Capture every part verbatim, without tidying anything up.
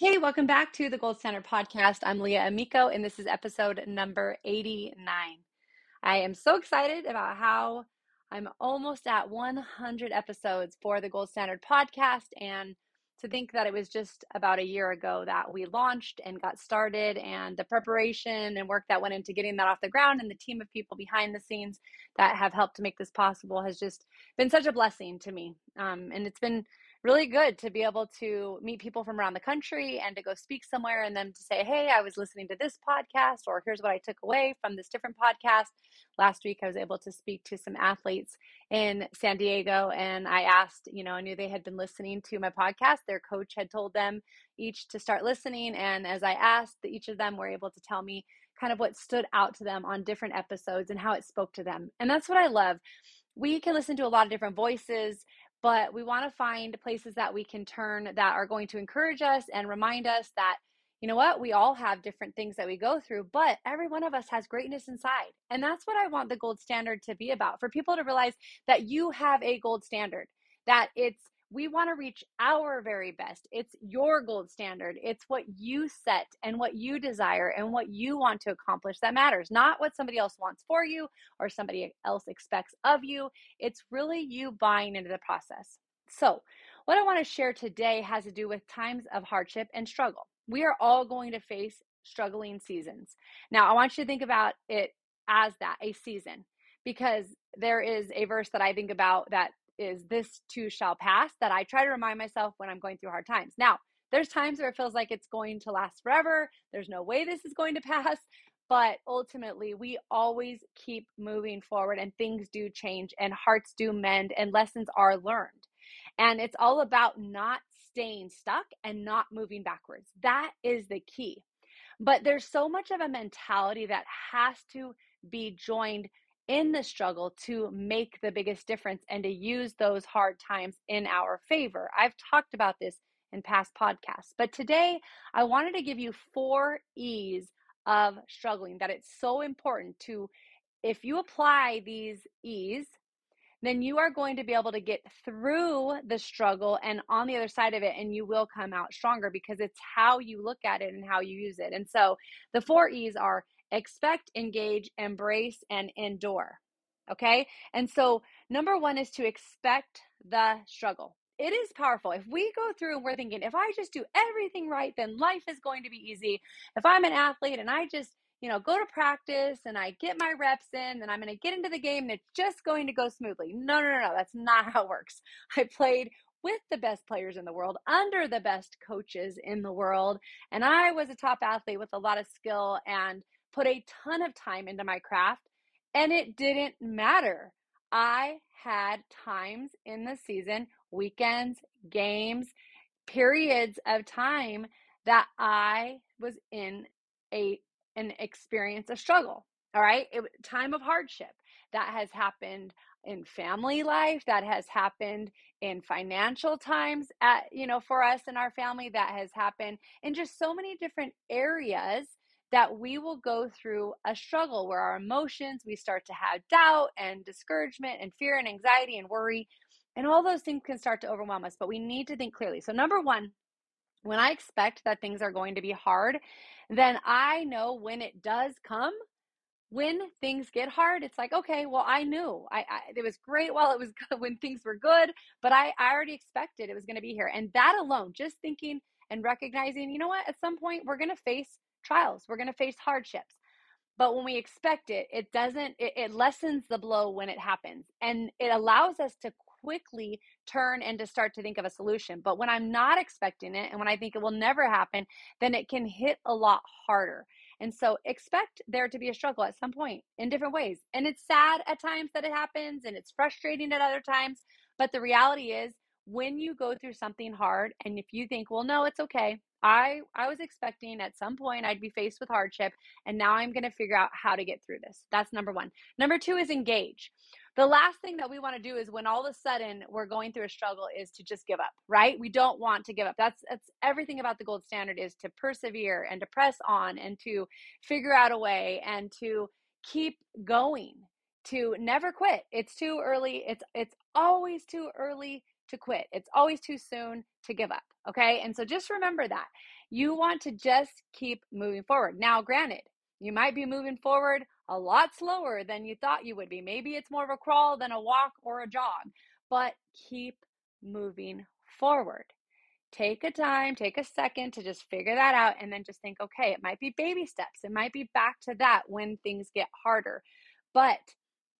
Hey, welcome back to the Gold Standard Podcast. I'm Leah Amico, and this is episode number eighty-nine. I am so excited about how I'm almost at one hundred episodes for the Gold Standard Podcast, and to think that it was just about a year ago that we launched and got started, and the preparation and work that went into getting that off the ground and the team of people behind the scenes that have helped to make this possible has just been such a blessing to me. Um, and it's been really good to be able to meet people from around the country and to go speak somewhere and then to say, hey, I was listening to this podcast, or here's what I took away from this different podcast. Last week, I was able to speak to some athletes in San Diego, and I asked, you know, I knew they had been listening to my podcast. Their coach had told them each to start listening. And as I asked, each of them were able to tell me kind of what stood out to them on different episodes and how it spoke to them. And that's what I love. We can listen to a lot of different voices, but we want to find places that we can turn that are going to encourage us and remind us that, you know what, we all have different things that we go through, but every one of us has greatness inside. And that's what I want the Gold Standard to be about, for people to realize that you have a gold standard, that it's, we want to reach our very best. It's your gold standard. It's what you set and what you desire and what you want to accomplish that matters, not what somebody else wants for you or somebody else expects of you. It's really you buying into the process. So what I want to share today has to do with times of hardship and struggle. We are all going to face struggling seasons. Now, I want you to think about it as that, a season, because there is a verse that I think about that is this too shall pass, that I try to remind myself when I'm going through hard times. Now, there's times where it feels like it's going to last forever. There's no way this is going to pass. But ultimately, we always keep moving forward, and things do change, and hearts do mend, and lessons are learned. And it's all about not staying stuck and not moving backwards. That is the key. But there's so much of a mentality that has to be joined in the struggle to make the biggest difference and to use those hard times in our favor. I've talked about this in past podcasts, but today I wanted to give you four E's of struggling, that it's so important to, if you apply these E's, then you are going to be able to get through the struggle and on the other side of it, and you will come out stronger, because it's how you look at it and how you use it. And so the four E's are expect, engage, embrace, and endure. Okay? And so number one is to expect the struggle. It is powerful. If we go through and we're thinking, if I just do everything right, then life is going to be easy. If I'm an athlete and I just, you know, go to practice and I get my reps in and I'm going to get into the game and it's just going to go smoothly. No, no, no, no. That's not how it works. I played with the best players in the world, under the best coaches in the world, and I was a top athlete with a lot of skill and put a ton of time into my craft, and it didn't matter. I had times in the season, weekends, games, periods of time that I was in a an experience of struggle, all right? It, time of hardship. That has happened in family life. That has happened in financial times, at, you know, for us in our family. That has happened in just so many different areas that we will go through a struggle where our emotions, we start to have doubt and discouragement and fear and anxiety and worry, and all those things can start to overwhelm us, but we need to think clearly. So number one, when I expect that things are going to be hard, then I know when it does come, when things get hard, it's like, okay, well, I knew I, I it was great while it was good, when things were good, but I, I already expected it was going to be here. And that alone, just thinking and recognizing, you know what, at some point we're going to face trials. We're going to face hardships. But when we expect it, it doesn't, it, it lessens the blow when it happens. And it allows us to quickly turn and to start to think of a solution. But when I'm not expecting it, and when I think it will never happen, then it can hit a lot harder. And so expect there to be a struggle at some point in different ways. And it's sad at times that it happens, and it's frustrating at other times. But the reality is, when you go through something hard, and if you think, well, no, it's okay, I, I was expecting at some point I'd be faced with hardship, and now I'm going to figure out how to get through this. That's number one. Number two is engage. The last thing that we want to do is when all of a sudden we're going through a struggle is to just give up, right? We don't want to give up. That's, that's everything about the gold standard, is to persevere and to press on and to figure out a way and to keep going, to never quit. It's too early. It's, it's always too early to quit. It's always too soon to give up. Okay. And so just remember that you want to just keep moving forward. Now, granted, you might be moving forward a lot slower than you thought you would be. Maybe it's more of a crawl than a walk or a jog, but keep moving forward. Take a time, take a second to just figure that out. And then just think, okay, it might be baby steps. It might be back to that when things get harder, but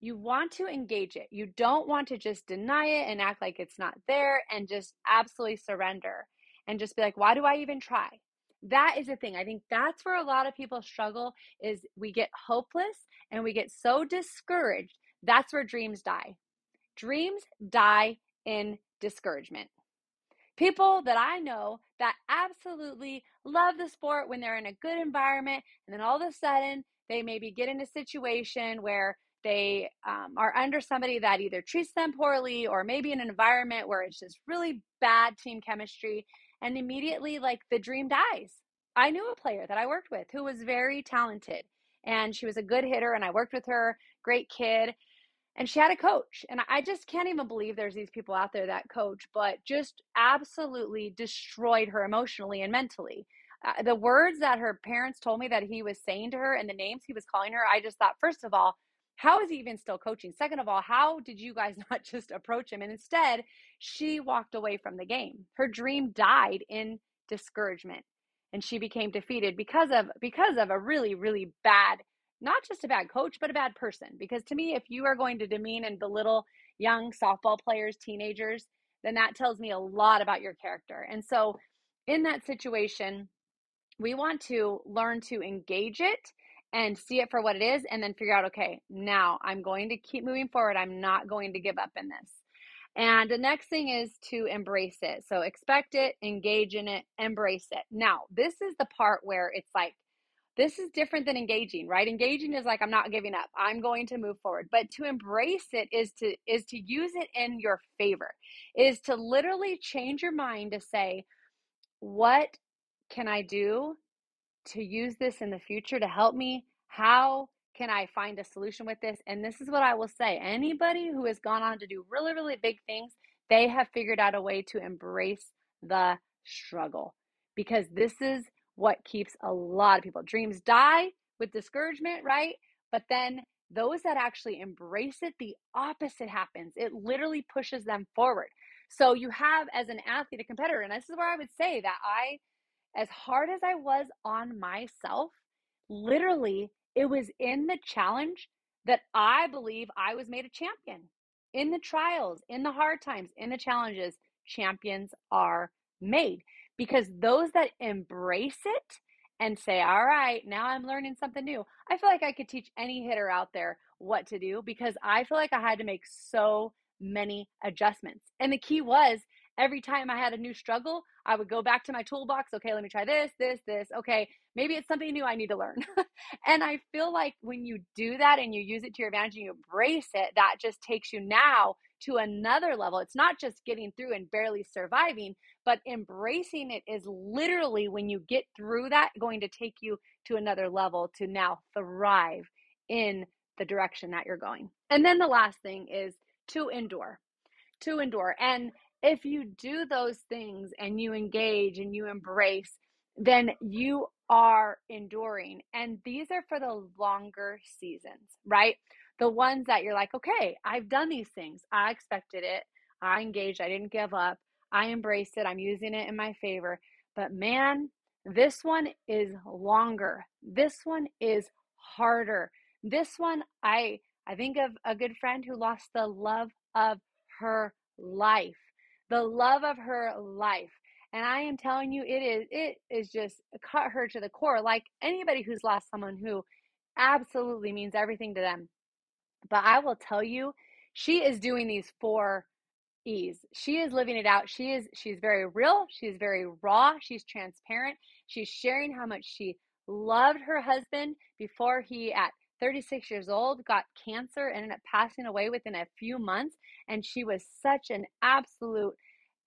you want to engage it. You don't want to just deny it and act like it's not there and just absolutely surrender and just be like, why do I even try? That is the thing. I think that's where a lot of people struggle, is we get hopeless and we get so discouraged. That's where dreams die. Dreams die in discouragement. People that I know that absolutely love the sport when they're in a good environment, and then all of a sudden they maybe get in a situation where They um, are under somebody that either treats them poorly or maybe in an environment where it's just really bad team chemistry. And immediately, like, the dream dies. I knew a player that I worked with who was very talented, and she was a good hitter, and I worked with her, great kid. And she had a coach. And I just can't even believe there's these people out there that coach, but just absolutely destroyed her emotionally and mentally. Uh, the words that her parents told me that he was saying to her and the names he was calling her, I just thought, first of all, how is he even still coaching? Second of all, how did you guys not just approach him? And instead, she walked away from the game. Her dream died in discouragement, and she became defeated because of because of a really, really bad, not just a bad coach, but a bad person. Because to me, if you are going to demean and belittle young softball players, teenagers, then that tells me a lot about your character. And so in that situation, we want to learn to engage it and see it for what it is, and then figure out, okay, now I'm going to keep moving forward. I'm not going to give up in this. And the next thing is to embrace it. So expect it, engage in it, embrace it. Now, this is the part where it's like, this is different than engaging, right? Engaging is like, I'm not giving up. I'm going to move forward. But to embrace it is to is to use it in your favor, is to literally change your mind to say, what can I do to use this in the future to help me? How can I find a solution with this? And this is what I will say. Anybody who has gone on to do really, really big things, they have figured out a way to embrace the struggle, because this is what keeps a lot of people. Dreams die with discouragement, right? But then those that actually embrace it, the opposite happens. It literally pushes them forward. So you have, as an athlete, a competitor, and this is where I would say that I, as hard as I was on myself, literally, it was in the challenge that I believe I was made a champion. In the trials, in the hard times, in the challenges, champions are made, because those that embrace it and say, all right, now I'm learning something new. I feel like I could teach any hitter out there what to do, because I feel like I had to make so many adjustments. And the key was, every time I had a new struggle, I would go back to my toolbox. Okay, let me try this, this, this. Okay, maybe it's something new I need to learn. And I feel like when you do that and you use it to your advantage and you embrace it, that just takes you now to another level. It's not just getting through and barely surviving, but embracing it is literally, when you get through that, going to take you to another level to now thrive in the direction that you're going. And then the last thing is to endure, to endure. And if you do those things and you engage and you embrace, then you are enduring. And these are for the longer seasons, right? The ones that you're like, okay, I've done these things. I expected it. I engaged. I didn't give up. I embraced it. I'm using it in my favor. But man, this one is longer. This one is harder. This one, I, I think of a good friend who lost the love of her life. The love of her life. And I am telling you, it is it is just cut her to the core, like anybody who's lost someone who absolutely means everything to them. But I will tell you, she is doing these for ease. She is living it out. She is, she's very real. She's very raw. She's transparent. She's sharing how much she loved her husband before he, at thirty-six years old, got cancer and ended up passing away within a few months. And she was such an absolute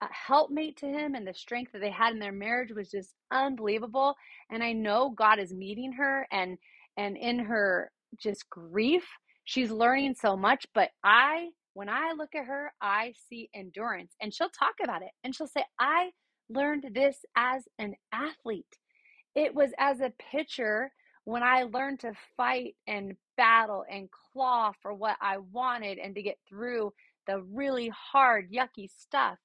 uh, helpmate to him, and the strength that they had in their marriage was just unbelievable. And I know God is meeting her, and, and in her just grief, she's learning so much. But I, when I look at her, I see endurance, and she'll talk about it. And she'll say, I learned this as an athlete. It was as a pitcher when I learned to fight and battle and claw for what I wanted, and to get through the really hard, yucky stuff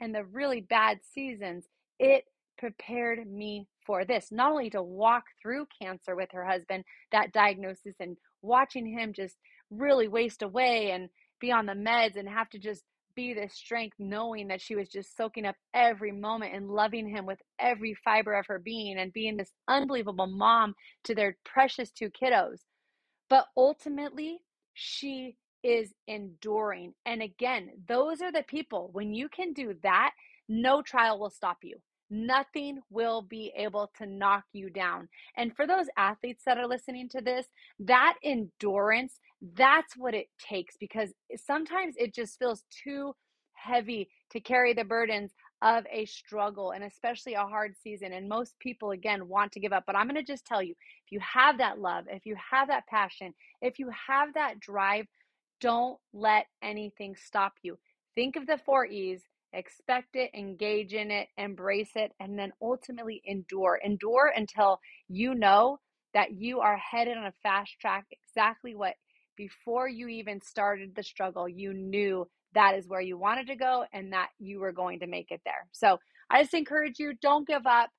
and the really bad seasons. It prepared me for this, not only to walk through cancer with her husband, that diagnosis, and watching him just really waste away and be on the meds and have to just be this strength, knowing that she was just soaking up every moment and loving him with every fiber of her being, and being this unbelievable mom to their precious two kiddos. But ultimately, she is enduring. And again, those are the people, when you can do that, no trial will stop you. Nothing will be able to knock you down. And for those athletes that are listening to this, that endurance, that's what it takes, because sometimes it just feels too heavy to carry the burdens of a struggle, and especially a hard season. And most people, again, want to give up. But I'm going to just tell you, if you have that love, if you have that passion, if you have that drive, don't let anything stop you. Think of the four E's. Expect it, engage in it, embrace it, and then ultimately endure. Endure until you know that you are headed on a fast track, exactly what, before you even started the struggle, you knew that is where you wanted to go and that you were going to make it there. So I just encourage you, don't give up.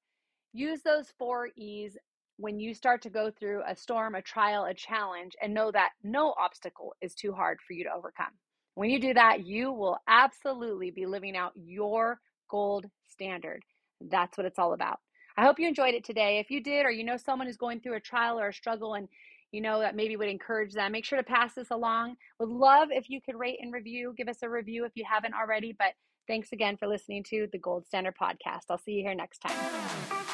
Use those four E's when you start to go through a storm, a trial, a challenge, and know that no obstacle is too hard for you to overcome. When you do that, you will absolutely be living out your gold standard. That's what it's all about. I hope you enjoyed it today. If you did, or you know someone who's going through a trial or a struggle, and you know that maybe would encourage them, make sure to pass this along. Would love if you could rate and review, give us a review if you haven't already. But thanks again for listening to the Gold Standard Podcast. I'll see you here next time.